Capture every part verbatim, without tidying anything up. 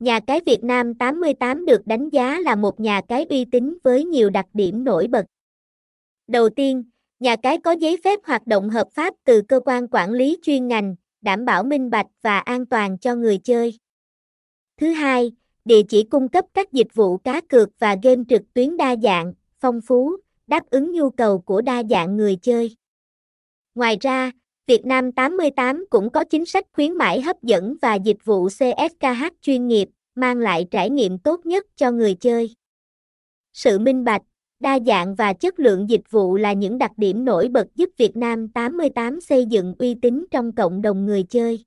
Nhà cái Việt Nam tám mươi tám được đánh giá là một nhà cái uy tín với nhiều đặc điểm nổi bật. Đầu tiên, nhà cái có giấy phép hoạt động hợp pháp từ cơ quan quản lý chuyên ngành, đảm bảo minh bạch và an toàn cho người chơi. Thứ hai, địa chỉ cung cấp các dịch vụ cá cược và game trực tuyến đa dạng, phong phú, đáp ứng nhu cầu của đa dạng người chơi. Ngoài ra, Việt Nam tám mươi tám cũng có chính sách khuyến mãi hấp dẫn và dịch vụ xê ét ca hát chuyên nghiệp, mang lại trải nghiệm tốt nhất cho người chơi. Sự minh bạch, đa dạng và chất lượng dịch vụ là những đặc điểm nổi bật giúp Việt Nam tám mươi tám xây dựng uy tín trong cộng đồng người chơi.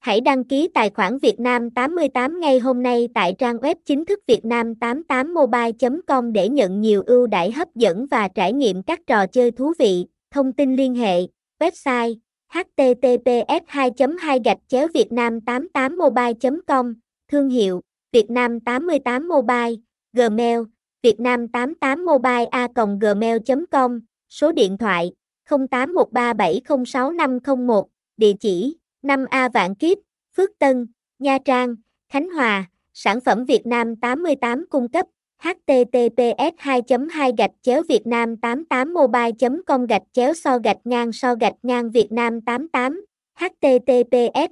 Hãy đăng ký tài khoản Việt Nam tám mươi tám ngay hôm nay tại trang web chính thức vê en tám mươi tám mobile chấm com để nhận nhiều ưu đãi hấp dẫn và trải nghiệm các trò chơi thú vị. Thông tin liên hệ: website h t t p s hai chấm hai gạch chéo vietnam tám mươi tám mobile chấm com, thương hiệu Vietnam tám mươi tám Mobile, Gmail vietnam tám mươi tám mobile a còng gmail chấm com, số điện thoại không tám một ba bảy không sáu năm không một, địa chỉ năm A Vạn Kiếp, Phước Tân, Nha Trang, Khánh Hòa. Sản phẩm Vietnam tám mươi tám cung cấp: h t t p s hai chấm hai gạch chéo vietnam tám mươi tám mobile chấm com gạch chéo so gạch ngang so gạch ngang vietnam tám mươi tám, h t t p s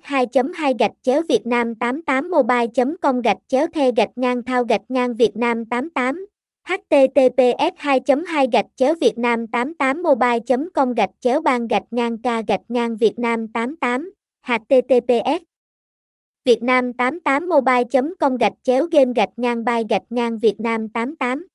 hai gạch chéo vietnam tám mươi tám mobile chấm com gạch chéo the gạch ngang thao gạch ngang vietnam tám mươi tám, h t t p s hai gạch chéo vietnam tám mươi tám mobile chấm com gạch chéo ban gạch ngang ca gạch ngang vietnam tám mươi tám, h t t p s vietnam tám mươi tám mobile chấm com gạch chéo game gạch ngang bài gạch ngang vietnam tám mươi tám.